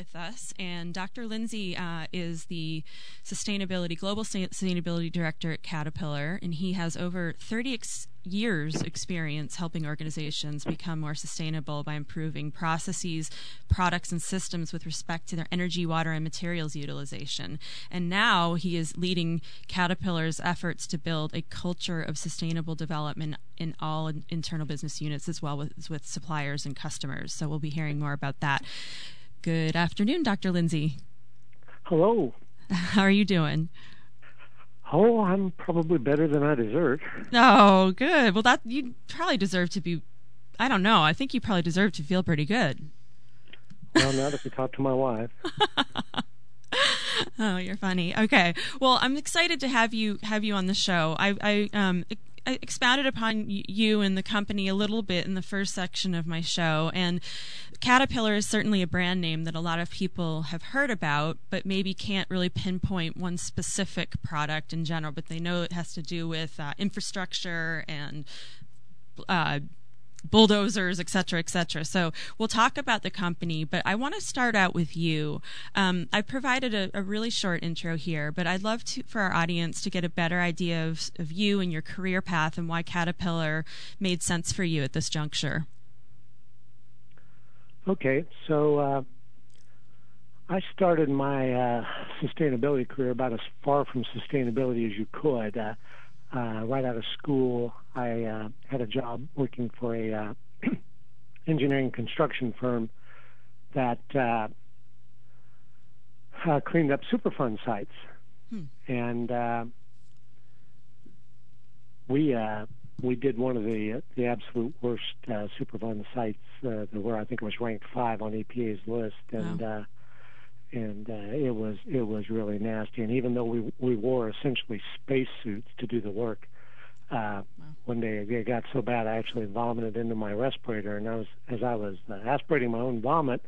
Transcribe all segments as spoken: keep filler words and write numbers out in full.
with us, and Doctor Lindsey uh, is the Sustainability Global Sustainability Director at Caterpillar, and he has over thirty ex years experience helping organizations become more sustainable by improving processes, products, and systems with respect to their energy, water, and materials utilization. And now he is leading Caterpillar's efforts to build a culture of sustainable development in all internal business units, as well as with suppliers and customers. So we'll be hearing more about that. Good afternoon, Doctor Lindsey. Hello. How are you doing? Oh, I'm probably better than I deserve. Oh, good. Well, that you probably deserve to be, I don't know, I think you probably deserve to feel pretty good. Well, not if you talk to my wife. Oh, you're funny. Okay. Well, I'm excited to have you have you on the show. I, I um I expounded upon you and the company a little bit in the first section of my show, and Caterpillar is certainly a brand name that a lot of people have heard about, but maybe can't really pinpoint one specific product in general, but they know it has to do with uh, infrastructure and uh, bulldozers, et cetera, et cetera. So we'll talk about the company, but I want to start out with you. Um, I provided a, a really short intro here, but I'd love to, for our audience to get a better idea of, of you and your career path and why Caterpillar made sense for you at this juncture. Okay, so uh, I started my uh, sustainability career about as far from sustainability as you could. Uh, Uh, right out of school, I uh, had a job working for a uh, engineering construction firm that uh, uh, cleaned up Superfund sites, hmm. and uh, we uh, we did one of the the absolute worst uh, Superfund sites uh, there were. I think it was ranked five on E P A's list, and. Wow. Uh, And uh, it was it was really nasty. And even though we we wore essentially spacesuits to do the work, uh, wow. one day it got so bad I actually vomited into my respirator. And I was as I was uh, aspirating my own vomit,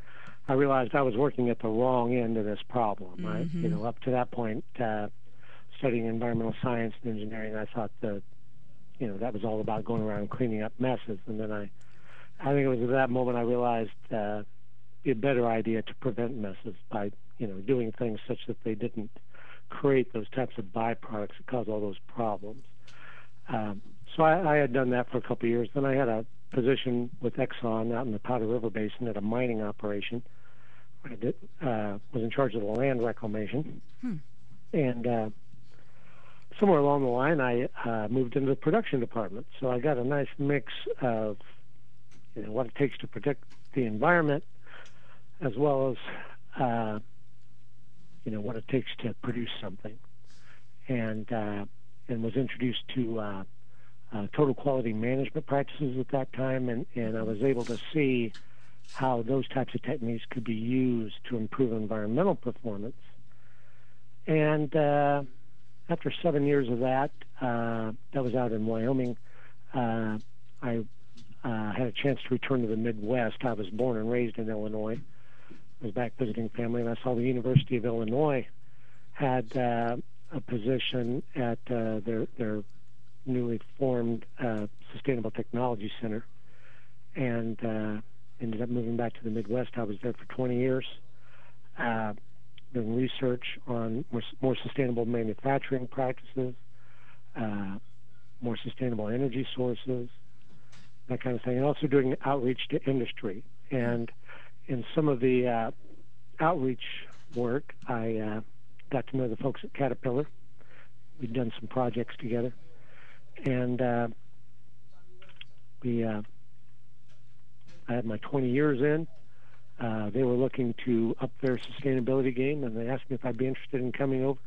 I realized I was working at the wrong end of this problem. Mm-hmm. Right? You know, up to that point, uh, studying environmental science and engineering, I thought that you know that was all about going around cleaning up messes. And then I, I think it was at that moment I realized. Uh, a better idea to prevent messes by, you know, doing things such that they didn't create those types of byproducts that cause all those problems. Um, so I, I had done that for a couple of years. Then I had a position with Exxon out in the Powder River Basin at a mining operation. I did, uh, was in charge of the land reclamation. Hmm. And uh, somewhere along the line, I uh, moved into the production department. So I got a nice mix of, you know, what it takes to protect the environment as well as, uh, you know, what it takes to produce something, and uh, and was introduced to uh, uh, total quality management practices at that time, and, and I was able to see how those types of techniques could be used to improve environmental performance. And uh, after seven years of that, uh, that was out in Wyoming, uh, I uh, had a chance to return to the Midwest. I was born and raised in Illinois. I was back visiting family, and I saw the University of Illinois had uh, a position at uh, their their newly formed uh, Sustainable Technology Center, and uh, ended up moving back to the Midwest. I was there for twenty years, uh, doing research on more, more sustainable manufacturing practices, uh, more sustainable energy sources, that kind of thing, and also doing outreach to industry. And in some of the uh, outreach work, I uh, got to know the folks at Caterpillar. We'd done some projects together, and uh, we uh, I had my twenty years in. Uh, they were looking to up their sustainability game, and they asked me if I'd be interested in coming over,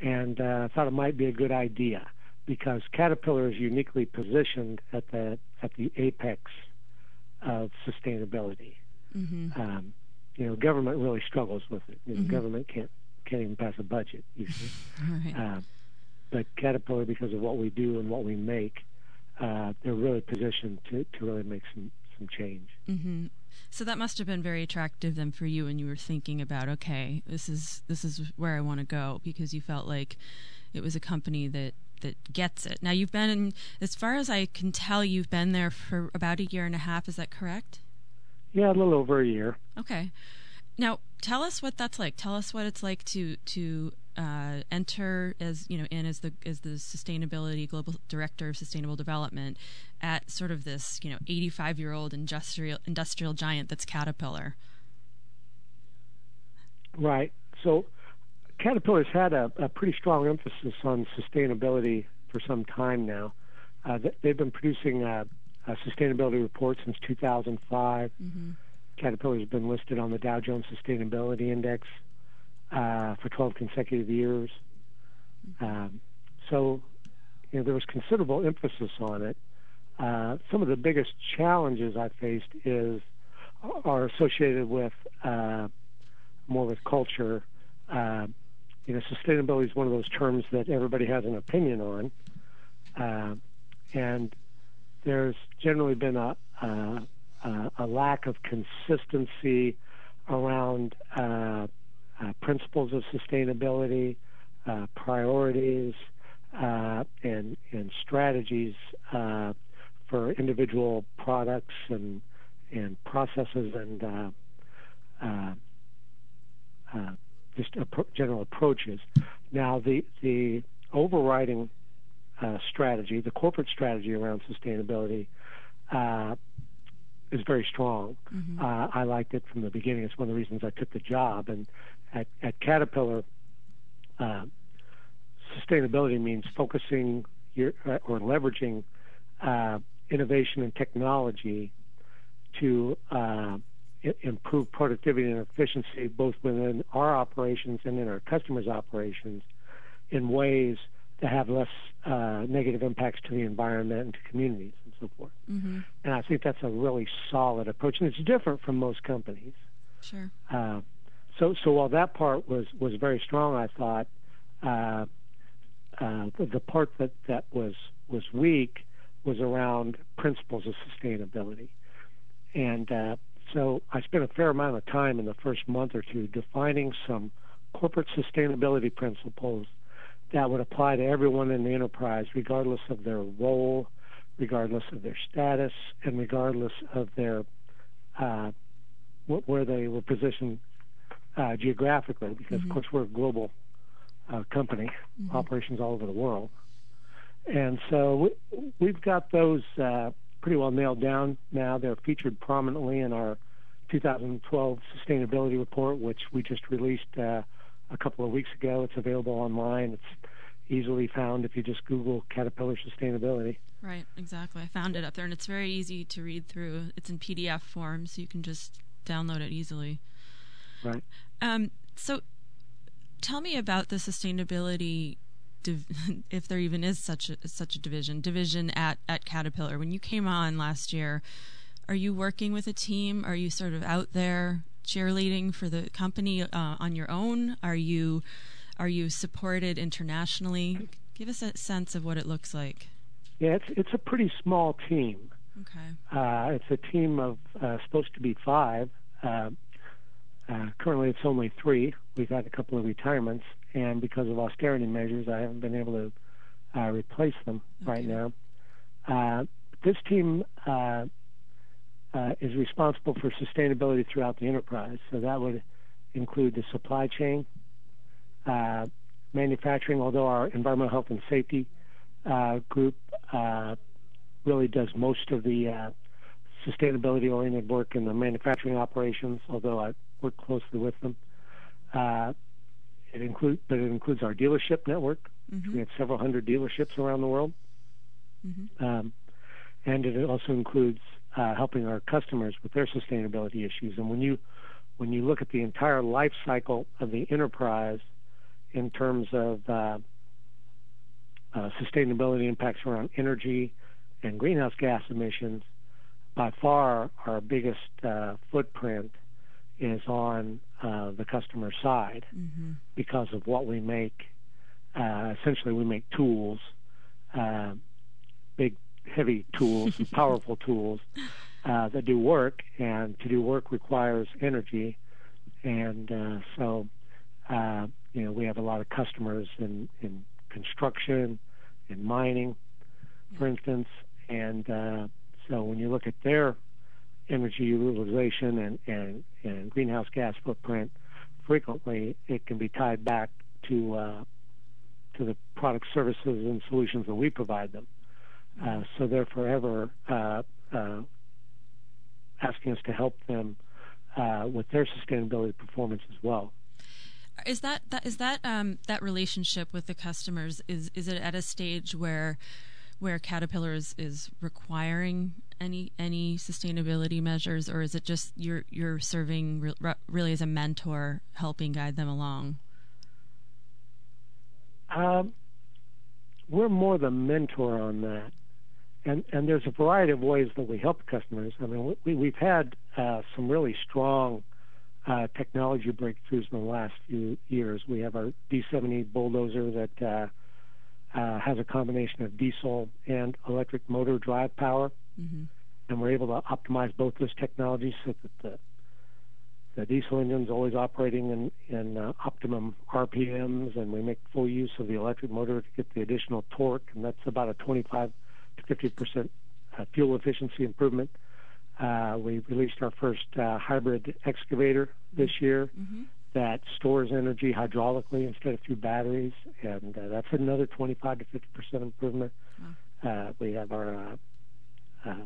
and uh, I thought it might be a good idea because Caterpillar is uniquely positioned at the at the apex of sustainability. Mm-hmm. um, you know, government really struggles with it. You know, mm-hmm. Government can't can't even pass a budget usually. Right. uh, but Caterpillar, because of what we do and what we make, uh, they're really positioned to, to really make some, some change. Mm-hmm. So that must have been very attractive then for you when you were thinking about, okay, this is this is where I want to go, because you felt like it was a company that that gets it. Now you've been, in, as far as I can tell, you've been there for about a year and a half. Is that correct? Yeah, a little over a year. Okay. Now, tell us what that's like. Tell us what it's like to to uh, enter as you know in as the as the sustainability global director of sustainable development at sort of this you know eighty-five year old industrial industrial giant that's Caterpillar. Right. So Caterpillar's had a, a pretty strong emphasis on sustainability for some time now. Uh, they've been producing uh, a sustainability report since two thousand five. Mm-hmm. Caterpillar's been listed on the Dow Jones Sustainability Index uh, for twelve consecutive years. Mm-hmm. Um, so, you know, there was considerable emphasis on it. Uh, some of the biggest challenges I faced is are associated with uh, more with culture. Uh, you know, sustainability is one of those terms that everybody has an opinion on, uh, and there's generally been a uh, Uh, a lack of consistency around uh, uh, principles of sustainability, uh, priorities, uh, and and strategies uh, for individual products and and processes and uh, uh, uh, just appro- general approaches. Now, the the overriding uh, strategy, the corporate strategy around sustainability, Uh, is very strong. Mm-hmm. Uh, I liked it from the beginning. It's one of the reasons I took the job. And at, at Caterpillar, uh, sustainability means focusing your, or leveraging uh, innovation and technology to uh, I- improve productivity and efficiency both within our operations and in our customers' operations in ways that have less uh, negative impacts to the environment and to communities and so forth. Mm-hmm. And I think that's a really solid approach, and it's different from most companies. Sure. Uh, so, so while that part was, was very strong, I thought uh, uh, the, the part that, that was was weak was around principles of sustainability. And uh, so I spent a fair amount of time in the first month or two defining some corporate sustainability principles that would apply to everyone in the enterprise, regardless of their role, regardless of their status, and regardless of their uh, wh- where they were positioned uh, geographically, because, mm-hmm. of course, we're a global uh, company, mm-hmm. operations all over the world. And so we, we've got those uh, pretty well nailed down now. They're featured prominently in our two thousand twelve sustainability report, which we just released uh a couple of weeks ago. It's available online. It's easily found if you just Google Caterpillar Sustainability. Right, exactly. I found it up there, and it's very easy to read through. It's in P D F form, so you can just download it easily. Right. Um, so tell me about the sustainability, div- if there even is such a, such a division, division at, at Caterpillar. When you came on last year, are you working with a team? Are you sort of out there cheerleading for the company uh, on your own? Are you are you supported internationally? Give us a sense of what it looks like. Yeah, it's it's a pretty small team. Okay. Uh, it's a team of uh, supposed to be five. Uh, uh, currently, it's only three. We've had a couple of retirements, and because of austerity measures, I haven't been able to uh, replace them okay. right now. Uh, this team. Uh, Uh, is responsible for sustainability throughout the enterprise. So that would include the supply chain, uh, manufacturing, although our environmental health and safety uh, group uh, really does most of the uh, sustainability-oriented work in the manufacturing operations, although I work closely with them. Uh, it include, but it includes our dealership network. Mm-hmm. We have several hundred dealerships around the world. Mm-hmm. Um, and it also includes Uh, helping our customers with their sustainability issues. And when you when you look at the entire life cycle of the enterprise in terms of uh, uh, sustainability impacts around energy and greenhouse gas emissions, by far our biggest uh, footprint is on uh, the customer side mm-hmm. because of what we make. Uh, essentially, we make tools, uh, big heavy tools and powerful tools uh, that do work, and to do work requires energy. And uh, so, uh, you know, we have a lot of customers in, in construction and mining, for instance. And uh, so when you look at their energy utilization and, and, and greenhouse gas footprint, frequently it can be tied back to uh, to the products, services, and solutions that we provide them. Uh, so they're forever uh, uh, asking us to help them uh, with their sustainability performance as well. Is that, that is that um, that relationship with the customers, is is it at a stage where where Caterpillar is, is requiring any any sustainability measures, or is it just you're you're serving re, re, really as a mentor, helping guide them along? Um, we're more the mentor on that, and and there's a variety of ways that we help customers. I mean, we we've had uh, some really strong Uh, technology breakthroughs in the last few years. We have our D seventy bulldozer that uh, uh, has a combination of diesel and electric motor drive power, mm-hmm. and we're able to optimize both those technologies so that the, the diesel engine is always operating in, in uh, optimum R P Ms, and we make full use of the electric motor to get the additional torque, and that's about a twenty-five to fifty percent uh, fuel efficiency improvement. Uh, we released our first uh, hybrid excavator this year mm-hmm. that stores energy hydraulically instead of through batteries, and uh, that's another twenty-five to fifty percent improvement. Wow. Uh, we have our uh, uh,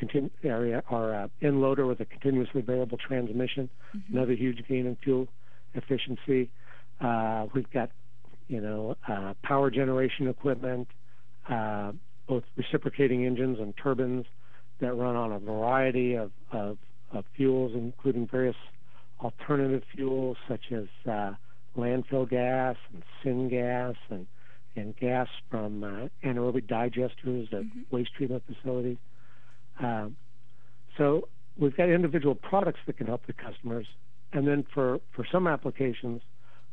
continu- area, our uh, end loader with a continuously variable transmission, mm-hmm. another huge gain in fuel efficiency. Uh, we've got, you know, uh, power generation equipment, uh, both reciprocating engines and turbines that run on a variety of, of, of fuels, including various alternative fuels such as uh, landfill gas and syngas and, and gas from uh, anaerobic digesters at mm-hmm. waste treatment facilities. Um, so we've got individual products that can help the customers. And then for, for some applications,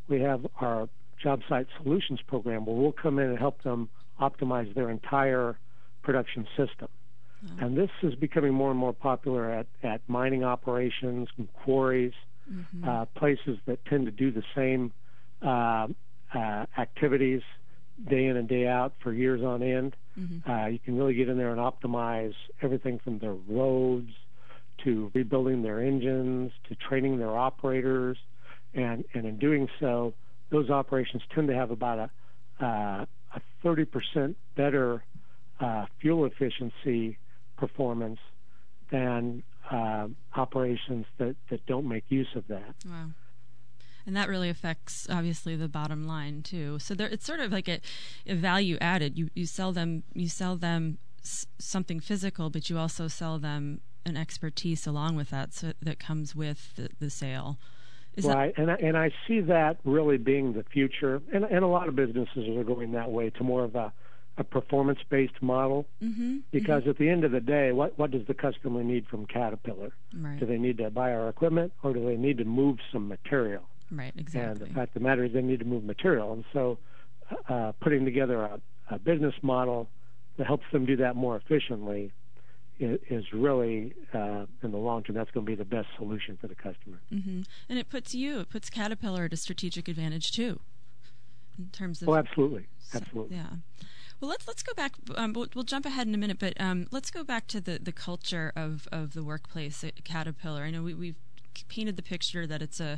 we have our job site solutions program where we'll come in and help them optimize their entire production system. And this is becoming more and more popular at, at mining operations and quarries, mm-hmm. uh, places that tend to do the same uh, uh, activities day in and day out for years on end. Mm-hmm. Uh, you can really get in there and optimize everything from their roads to rebuilding their engines to training their operators. And, and in doing so, those operations tend to have about a, uh, a thirty percent better uh, fuel efficiency performance than uh, operations that, that don't make use of that. Wow. And that really affects, obviously, the bottom line, too. So there, it's sort of like a, a value added. You you sell them you sell them s- something physical, but you also sell them an expertise along with that, so that comes with the, the sale. Is right, that- and, I, and I see that really being the future. And, and a lot of businesses are going that way to more of a a performance-based model, mm-hmm, because mm-hmm. at the end of the day, what, what does the customer need from Caterpillar? Right. Do they need to buy our equipment, or do they need to move some material? Right, exactly. And the fact of the matter is they need to move material, and so uh, putting together a, a business model that helps them do that more efficiently is really, uh, in the long term, that's going to be the best solution for the customer. Mm-hmm. And it puts you, it puts Caterpillar at a strategic advantage, too, in terms of... Oh, absolutely, absolutely. So, yeah. Well, let's let's go back. Um, we'll, we'll jump ahead in a minute, but um, let's go back to the, the culture of, of the workplace at Caterpillar. I know we, we've painted the picture that it's a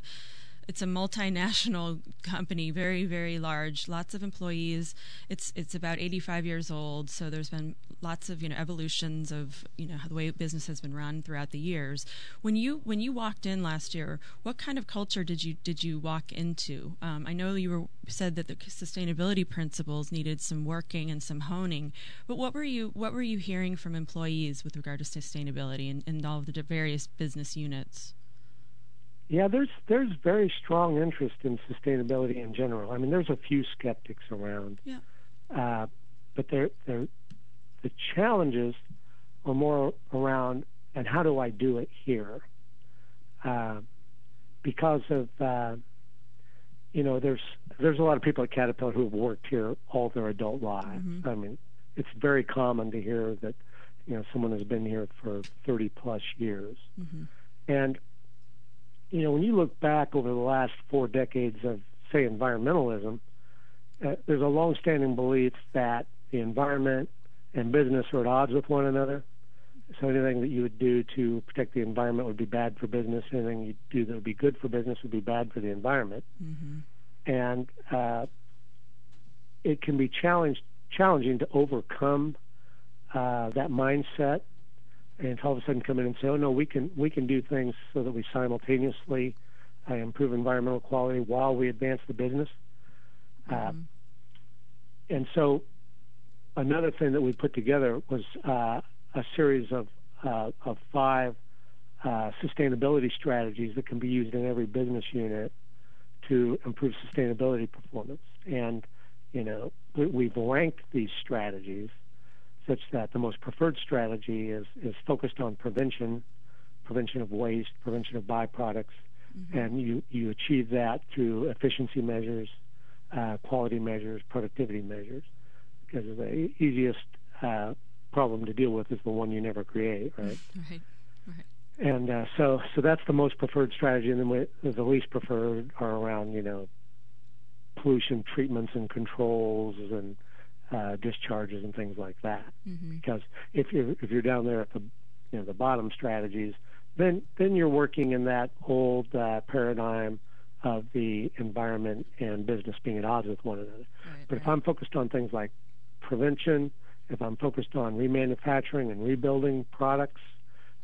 it's a multinational company, very very large, lots of employees. It's it's about eighty-five years old, so there's been lots of you know evolutions of you know the way business has been run throughout the years. When you when you walked in last year, what kind of culture did you did you walk into? Um, I know you were said that the sustainability principles needed some working and some honing, but what were you what were you hearing from employees with regard to sustainability and, and all of the various business units? Yeah, there's there's very strong interest in sustainability in general. I mean, there's a few skeptics around, yeah. uh, but they're, they're, the challenges are more around, and how do I do it here? Uh, because of uh, you know, there's there's a lot of people at Caterpillar who have worked here all their adult lives. Mm-hmm. I mean, it's very common to hear that you know someone has been here for thirty plus years, mm-hmm. and you know, when you look back over the last four decades of, say, environmentalism, uh, there's a long-standing belief that the environment and business are at odds with one another, So anything that you would do to protect the environment would be bad for business. Anything you do that would be good for business would be bad for the environment. Mm-hmm. And uh, it can be challenged, challenging to overcome uh, that mindset and to all of a sudden come in and say, oh, no, we can, we can do things so that we simultaneously uh, improve environmental quality while we advance the business. Mm-hmm. Uh, and so another thing that we put together was uh, a series of, uh, of five uh, sustainability strategies that can be used in every business unit to improve sustainability performance. And, you know, we, we've ranked these strategies such that the most preferred strategy is, is focused on prevention, prevention of waste, prevention of byproducts, mm-hmm. and you, you achieve that through efficiency measures, uh, quality measures, productivity measures, because the easiest uh, problem to deal with is the one you never create, right? Right, right. And uh, so, so that's the most preferred strategy, and then we, the least preferred are around, you know, pollution treatments and controls and uh, discharges and things like that. Mm-hmm. Because if you're if you're down there at the you know the bottom strategies, then then you're working in that old uh, paradigm of the environment and business being at odds with one another. Right, but right. if I'm focused on things like prevention, if I'm focused on remanufacturing and rebuilding products,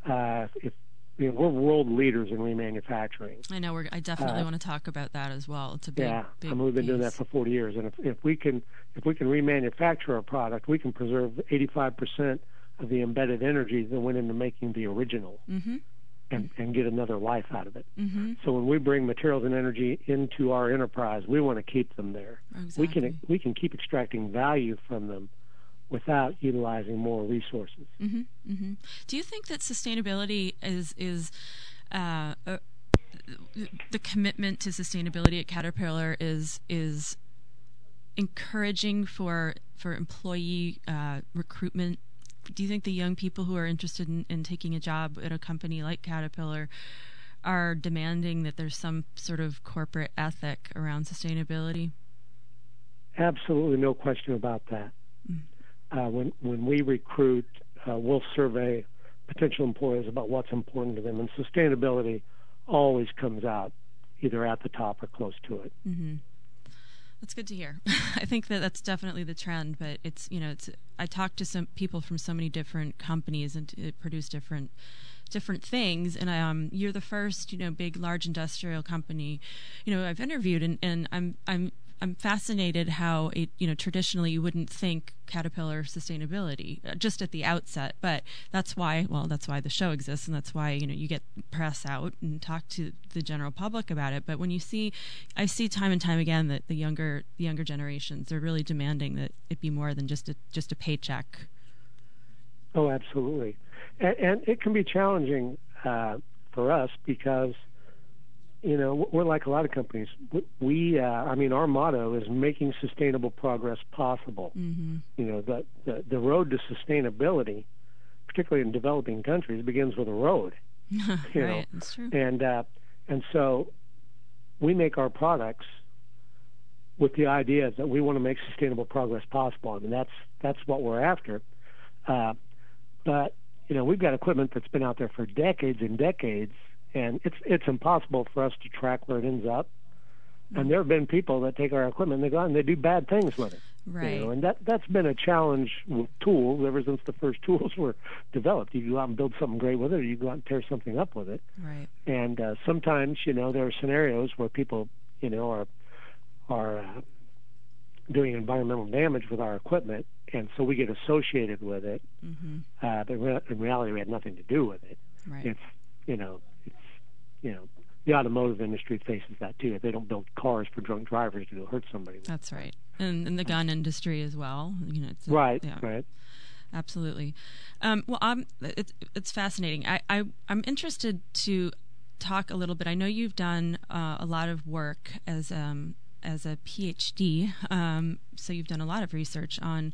uh, if You know, we're world leaders in remanufacturing. I know. We're, I definitely uh, want to talk about that as well. It's a big, yeah. Big I mean, we've been piece. doing that for forty years, and if, if we can, if we can remanufacture a product, we can preserve eighty-five percent of the embedded energy that went into making the original, mm-hmm. and, and get another life out of it. Mm-hmm. So when we bring materials and energy into our enterprise, we want to keep them there. Exactly. We can we can keep extracting value from them without utilizing more resources. Mm-hmm, mm-hmm. Do you think that sustainability is is uh, uh, the commitment to sustainability at Caterpillar is is encouraging for for employee uh, recruitment? Do you think the young people who are interested in, in taking a job at a company like Caterpillar are demanding that there's some sort of corporate ethic around sustainability? Absolutely, no question about that. Mm-hmm. Uh, when, when we recruit, uh, we'll survey potential employers about what's important to them, and sustainability always comes out either at the top or close to it. Mm-hmm. That's good to hear. I think that that's definitely the trend, but it's, you know, it's, I talked to some people from so many different companies and it produced different different things, and um, you're the first, you know, big, large industrial company, you know, I've interviewed, and, and I'm, I'm, I'm fascinated how it, you know, traditionally you wouldn't think Caterpillar sustainability just at the outset, but that's why, well, that's why the show exists, and that's why, you know, you get press out and talk to the general public about it. But when you see, I see time and time again that the younger, the younger generations, they're really demanding that it be more than just a, just a paycheck. Oh, absolutely. And, and it can be challenging uh, for us because, you know, we're like a lot of companies. We, uh, I mean, our motto is making sustainable progress possible. Mm-hmm. You know, the, the the road to sustainability, particularly in developing countries, begins with a road. you right, know? That's true. And, uh, and so we make our products with the idea that we want to make sustainable progress possible. I mean, that's, that's what we're after. Uh, but, you know, we've got equipment that's been out there for decades and decades, and it's it's impossible for us to track where it ends up. And there have been people that take our equipment and they go out and they do bad things with it. Right. You know, and that, that's been a challenge with tools ever since the first tools were developed. You go out and build something great with it, or you go out and tear something up with it. Right. And uh, sometimes, you know, there are scenarios where people, you know, are, are uh, doing environmental damage with our equipment, and so we get associated with it. Mm-hmm. Uh, but re- in reality, we had nothing to do with it. Right. It's, you know... You know, the automotive industry faces that too. If they don't build cars for drunk drivers, it'll hurt somebody. That's right, and, and the gun industry as well. You know, it's a, right, yeah, right, absolutely. Um, well, I'm, it's it's fascinating. I, I I'm interested to talk a little bit. I know you've done uh, a lot of work as um as a PhD, um, so you've done a lot of research on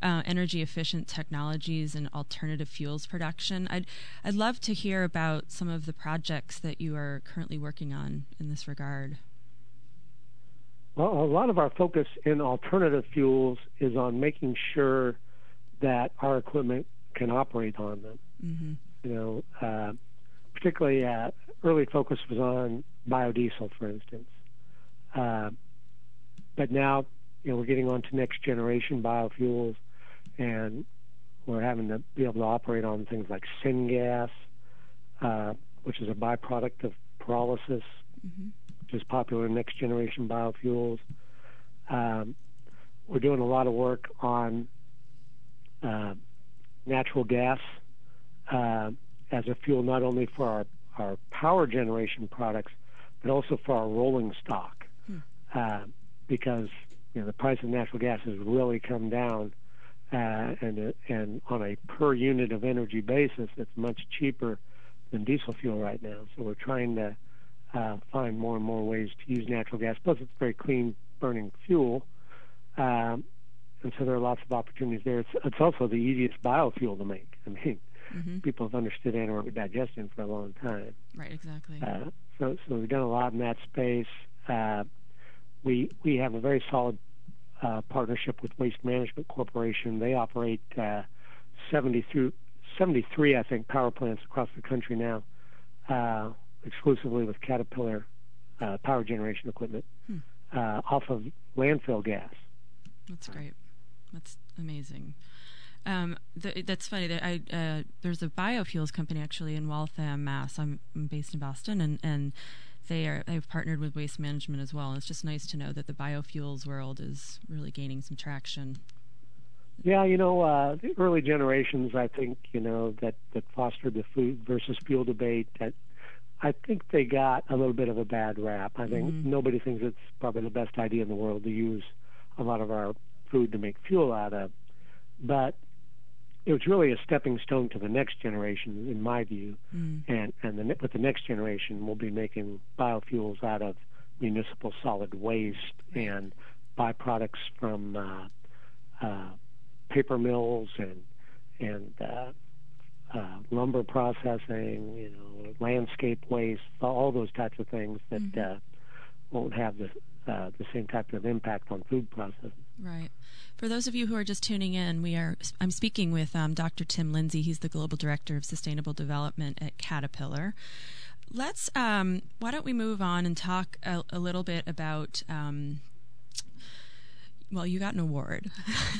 Uh, energy-efficient technologies and alternative fuels production. I'd I'd love to hear about some of the projects that you are currently working on in this regard. Well, a lot of our focus in alternative fuels is on making sure that our equipment can operate on them. Mm-hmm. You know, uh, particularly uh, early focus was on biodiesel, for instance. Uh, but now, you know, we're getting on to next generation biofuels, and we're having to be able to operate on things like syngas, uh, which is a byproduct of pyrolysis, mm-hmm. which is popular in next generation biofuels. Um, we're doing a lot of work on uh, natural gas uh, as a fuel, not only for our, our power generation products, but also for our rolling stock, hmm. uh, because you know, the price of natural gas has really come down, uh, and and on a per unit of energy basis, it's much cheaper than diesel fuel right now. So we're trying to uh, find more and more ways to use natural gas. Plus, it's very clean burning fuel, um, and so there are lots of opportunities there. It's, it's also the easiest biofuel to make. I mean, mm-hmm. people have understood anaerobic digestion for a long time. Right, exactly. Uh, so, so we've done a lot in that space. Uh, we we have a very solid uh, partnership with Waste Management Corporation. They operate uh, seventy through seventy-three, I think, power plants across the country now, uh, exclusively with Caterpillar uh, power generation equipment. Hmm. Uh, off of landfill gas. That's great. That's amazing. Um, th- that's funny. I, uh, there's a biofuels company actually in Waltham, Mass. I'm, I'm based in Boston, and, and they are they've partnered with Waste Management as well. And it's just nice to know that the biofuels world is really gaining some traction. Yeah, you know, uh, the early generations, I think, you know, that, that fostered the food versus fuel debate that. I think they got a little bit of a bad rap. I think mm-hmm. nobody thinks it's probably the best idea in the world to use a lot of our food to make fuel out of. But it was really a stepping stone to the next generation, in my view. Mm-hmm. And, and the, with the next generation, we'll be making biofuels out of municipal solid waste and byproducts from uh, uh, paper mills and... and uh, Uh, lumber processing, you know, landscape waste, all those types of things that mm-hmm. uh, won't have the, uh, the same type of impact on food processing. Right. For those of you who are just tuning in, we are I'm speaking with um, Doctor Tim Lindsey. He's the Global Director of Sustainable Development at Caterpillar. Let's, um, why don't we move on and talk a, a little bit about... Um, Well, you got an award.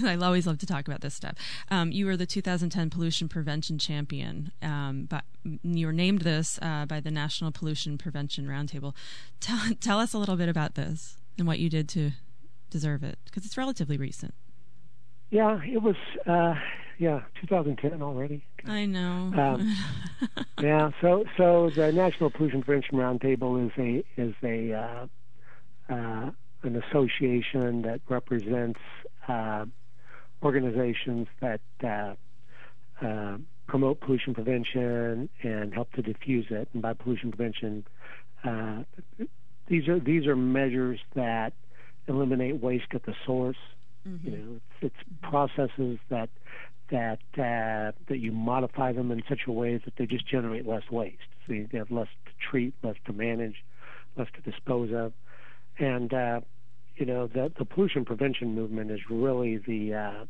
I always love to talk about this stuff. Um, you were the two thousand ten Pollution Prevention Champion, um, but you were named this uh, by the National Pollution Prevention Roundtable. Tell, tell us a little bit about this and what you did to deserve it, because it's relatively recent. Yeah, it was, uh, yeah, two thousand ten already. I know. Um, yeah, so so the National Pollution Prevention Roundtable is a is a uh, uh, an association that represents uh, organizations that uh, uh, promote pollution prevention and help to diffuse it. And by pollution prevention, uh, these are these are measures that eliminate waste at the source. Mm-hmm. You know, it's, it's processes that that uh, that you modify them in such a way that they just generate less waste. So you have less to treat, less to manage, less to dispose of. And, uh, you know, the, the pollution prevention movement is really the uh,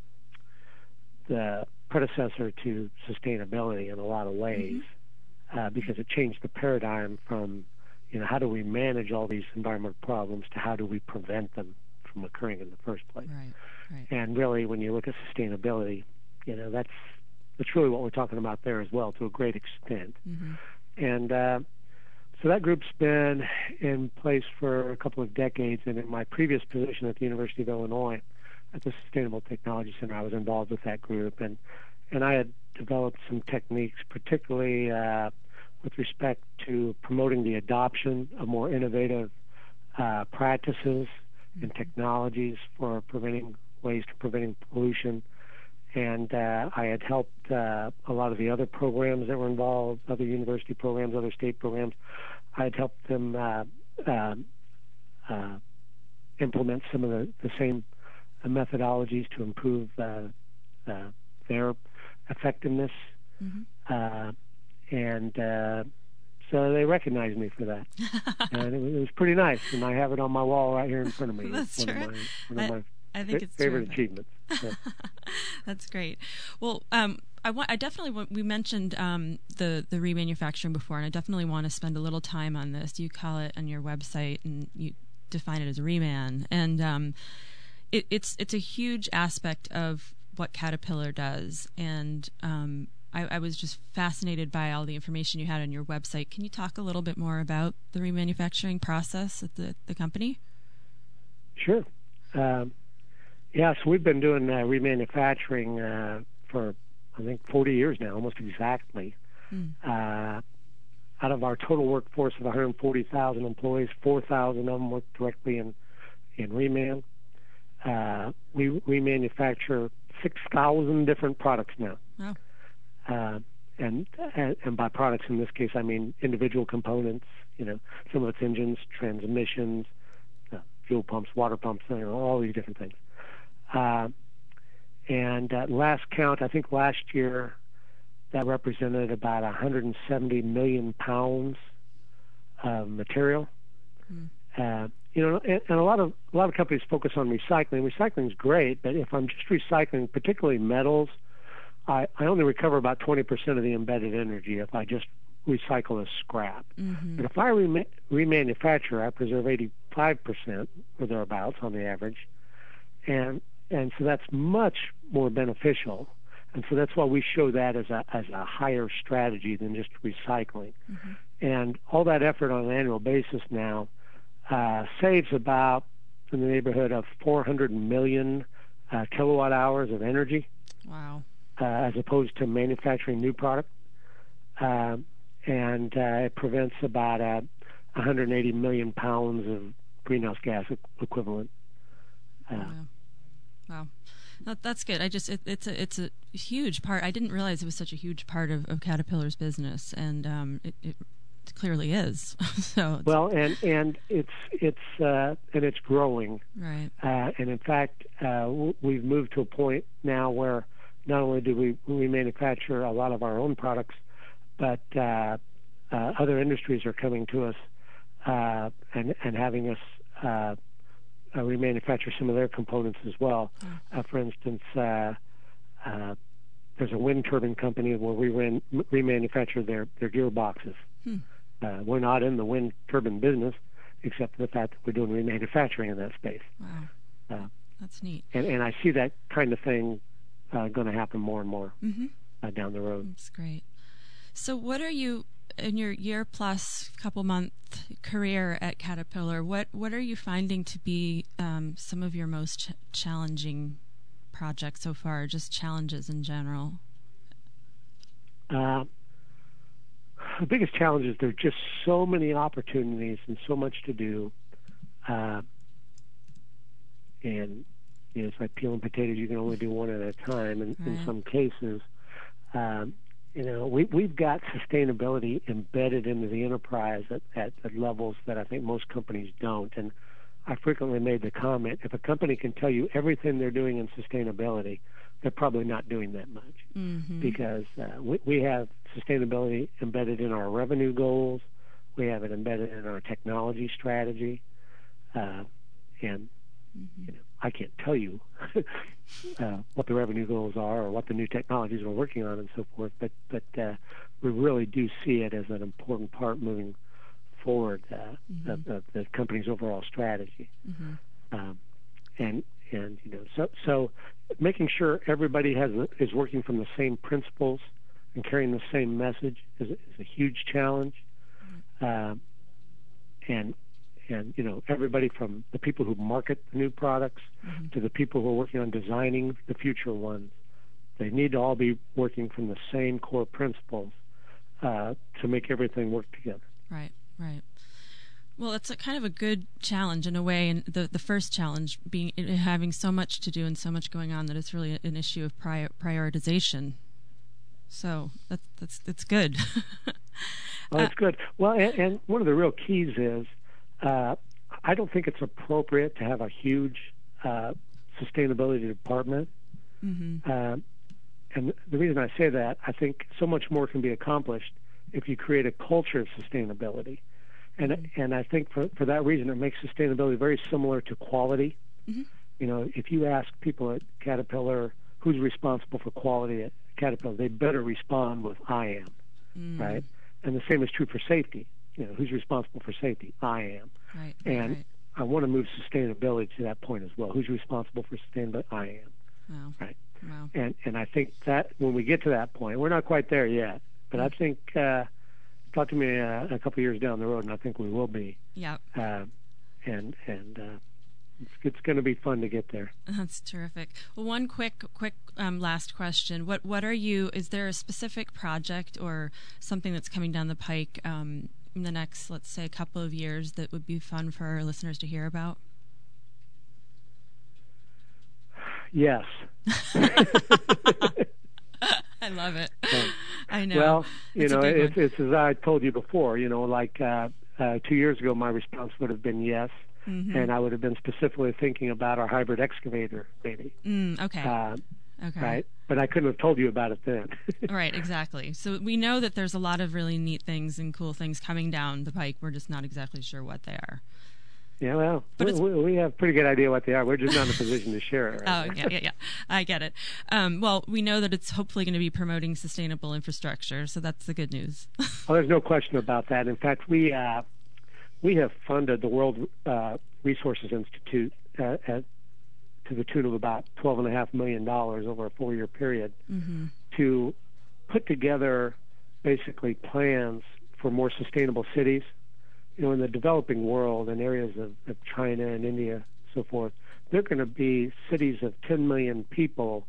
the predecessor to sustainability in a lot of ways, mm-hmm. uh, because it changed the paradigm from, you know, how do we manage all these environmental problems to how do we prevent them from occurring in the first place. Right, right. And really, when you look at sustainability, you know, that's, that's really what we're talking about there as well, to a great extent. Mm-hmm. And... Uh, So that group's been in place for a couple of decades, and in my previous position at the University of Illinois at the Sustainable Technology Center, I was involved with that group, and, and I had developed some techniques, particularly uh, with respect to promoting the adoption of more innovative uh, practices and technologies for preventing waste, preventing pollution, and uh, I had helped uh, a lot of the other programs that were involved, other university programs, other state programs. I had helped them uh, uh, uh, implement some of the, the same methodologies to improve uh, uh, their effectiveness. Mm-hmm. Uh, and uh, so they recognized me for that. And it was, it was pretty nice, and I have it on my wall right here in front of me. That's one right. Of my, one I, of my I think fa- it's favorite terrific. Achievements. Yeah. That's great. Well, um, I want. I definitely want, we mentioned um, the the remanufacturing before, and I definitely want to spend a little time on this. You call it on your website, and you define it as reman, and um, it, it's it's a huge aspect of what Caterpillar does. And um, I, I was just fascinated by all the information you had on your website. Can you talk a little bit more about the remanufacturing process at the the company? Sure. Um, yes, we've been doing uh, remanufacturing uh, for, I think, forty years now, almost exactly. Mm. Uh, out of our total workforce of one hundred forty thousand employees, four thousand of them work directly in in reman. Uh, we we manufacture six thousand different products now. Wow. Uh, and and by products in this case, I mean individual components. You know, some of it's engines, transmissions, uh, fuel pumps, water pumps, you know, all these different things. Uh, And at last count, I think last year, that represented about one hundred seventy million pounds of material. Mm. Uh, you know, and, and a lot of a lot of companies focus on recycling. Recycling is great, but if I'm just recycling, particularly metals, I, I only recover about twenty percent of the embedded energy if I just recycle as scrap. Mm-hmm. But if I re- remanufacture, I preserve eighty-five percent or thereabouts on the average, and and so that's much more beneficial, and so that's why we show that as a as a higher strategy than just recycling. Mm-hmm. And all that effort on an annual basis now uh, saves about in the neighborhood of four hundred million uh, kilowatt hours of energy. Wow! Uh, as opposed to manufacturing new product, uh, and uh, it prevents about uh, one hundred eighty million pounds of greenhouse gas equivalent. Uh, wow. Wow, that, that's good. I just it, it's a it's a huge part. I didn't realize it was such a huge part of, of Caterpillar's business, and um, it, it clearly is. So well, and and it's it's uh, and it's growing, right? Uh, and in fact, uh, w- we've moved to a point now where not only do we we manufacture a lot of our own products, but uh, uh, other industries are coming to us uh, and and having us. Uh, Uh, we manufacture some of their components as well. Uh, for instance, uh, uh, there's a wind turbine company where we ran, remanufacture their, their gearboxes. Hmm. Uh, we're not in the wind turbine business, except for the fact that we're doing remanufacturing in that space. Wow, uh, that's neat. And, and I see that kind of thing uh, going to happen more and more mm-hmm. uh, down the road. That's great. So what are you... in your year-plus, couple-month career at Caterpillar, what, what are you finding to be um, some of your most ch- challenging projects so far, just challenges in general? Uh, the biggest challenge is there are just so many opportunities and so much to do. Uh, and you know, it's like peeling potatoes. You can only do one at a time in, right. in some cases. Um, You know, we, we've got sustainability embedded into the enterprise at, at, at levels that I think most companies don't. And I frequently made the comment, if a company can tell you everything they're doing in sustainability, they're probably not doing that much. Mm-hmm. Because uh, we, we have sustainability embedded in our revenue goals. We have it embedded in our technology strategy. Uh, and, mm-hmm. you know, I can't tell you uh, what the revenue goals are or what the new technologies we're working on and so forth, but but uh, we really do see it as an important part moving forward uh, mm-hmm. of, of the company's overall strategy. Mm-hmm. Um, and and you know so so making sure everybody has is working from the same principles and carrying the same message is, is a huge challenge. Mm-hmm. Um, and. And, you know, everybody from the people who market the new products mm-hmm. to the people who are working on designing the future ones, they need to all be working from the same core principles uh, to make everything work together. Right, right. Well, it's a kind of a good challenge in a way, and the, the first challenge being having so much to do and so much going on that it's really an issue of prior, prioritization. So that's, that's, that's good. Well, it's good. Well, and, and one of the real keys is, Uh, I don't think it's appropriate to have a huge uh, sustainability department. Mm-hmm. Uh, and the reason I say that, I think so much more can be accomplished if you create a culture of sustainability. And mm-hmm. and I think for, for that reason, it makes sustainability very similar to quality. Mm-hmm. You know, if you ask people at Caterpillar who's responsible for quality at Caterpillar, they better respond with I am, mm. right? And the same is true for safety. You know, who's responsible for safety? I am. Right. And right. I want to move sustainability to that point as well. Who's responsible for sustainability? I am. Wow. Right. Wow. And and I think that when we get to that point, we're not quite there yet, but I think uh, talk to me uh, a couple years down the road, and I think we will be. Yeah. Uh, and and. Uh, It's, it's going to be fun to get there. That's terrific. Well, one quick, quick um, last question. What, what are you? Is there a specific project or something that's coming down the pike um, in the next, let's say, couple of years that would be fun for our listeners to hear about? Yes. I love it. Thanks. I know. Well, you it's know, it's, it's as I told you before. You know, like uh, uh, two years ago, my response would have been yes. Mm-hmm. And I would have been specifically thinking about our hybrid excavator, maybe. Mm, okay. Uh, okay. Right? But I couldn't have told you about it then. Right, exactly. So we know that there's a lot of really neat things and cool things coming down the pike. We're just not exactly sure what they are. Yeah, well, we, we have a pretty good idea what they are. We're just not in a position to share it. Right? Oh, yeah, yeah, yeah. I get it. Um, well, we know that it's hopefully going to be promoting sustainable infrastructure, so that's the good news. Oh, there's no question about that. In fact, we... Uh, We have funded the World uh, Resources Institute uh, at, to the tune of about twelve point five million dollars over a four-year period mm-hmm. to put together basically plans for more sustainable cities. You know, in the developing world, in areas of, of China and India and so forth, they're going to be cities of ten million people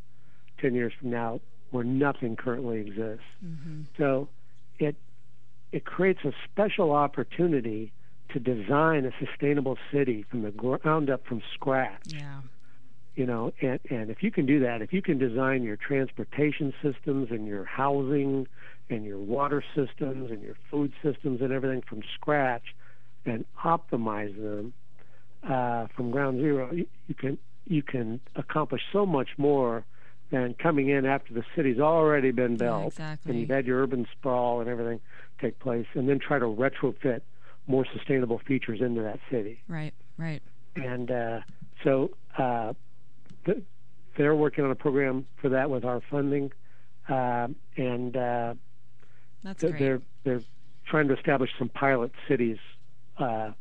ten years from now where nothing currently exists. Mm-hmm. So it it creates a special opportunity to design a sustainable city from the ground up, from scratch. Yeah. You know, and, and if you can do that, if you can design your transportation systems and your housing and your water systems and your food systems and everything from scratch and optimize them uh, from ground zero, you, you can you can accomplish so much more than coming in after the city's already been built. Yeah, exactly. And you've had your urban sprawl and everything take place, and then try to retrofit more sustainable features into that city. Right, right. And uh, so uh, th- they're working on a program for that with our funding, uh, and uh, That's th- great. they're they're trying to establish some pilot cities uh,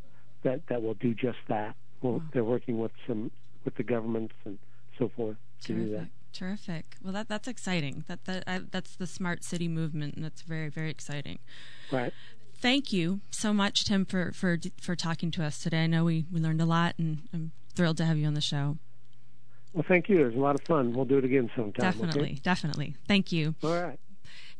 that that will do just that. Well, wow. They're working with some with the governments and so forth to Terrific. do that. Terrific. Well, that that's exciting. That that I, that's the smart city movement, and that's very very exciting. Right. Thank you so much, Tim, for, for for talking to us today. I know we, we learned a lot, and I'm thrilled to have you on the show. Well, thank you. It was a lot of fun. We'll do it again sometime. Definitely, okay? definitely. Thank you. All right.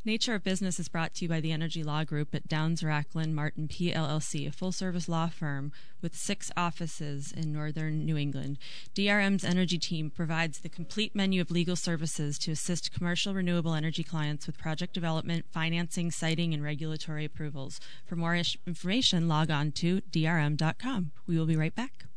Nature of Business is brought to you by the Energy Law Group at Downs-Racklin Martin P L L C, a full-service law firm with six offices in northern New England. D R M's energy team provides the complete menu of legal services to assist commercial renewable energy clients with project development, financing, siting, and regulatory approvals. For more information, log on to D R M dot com. We will be right back.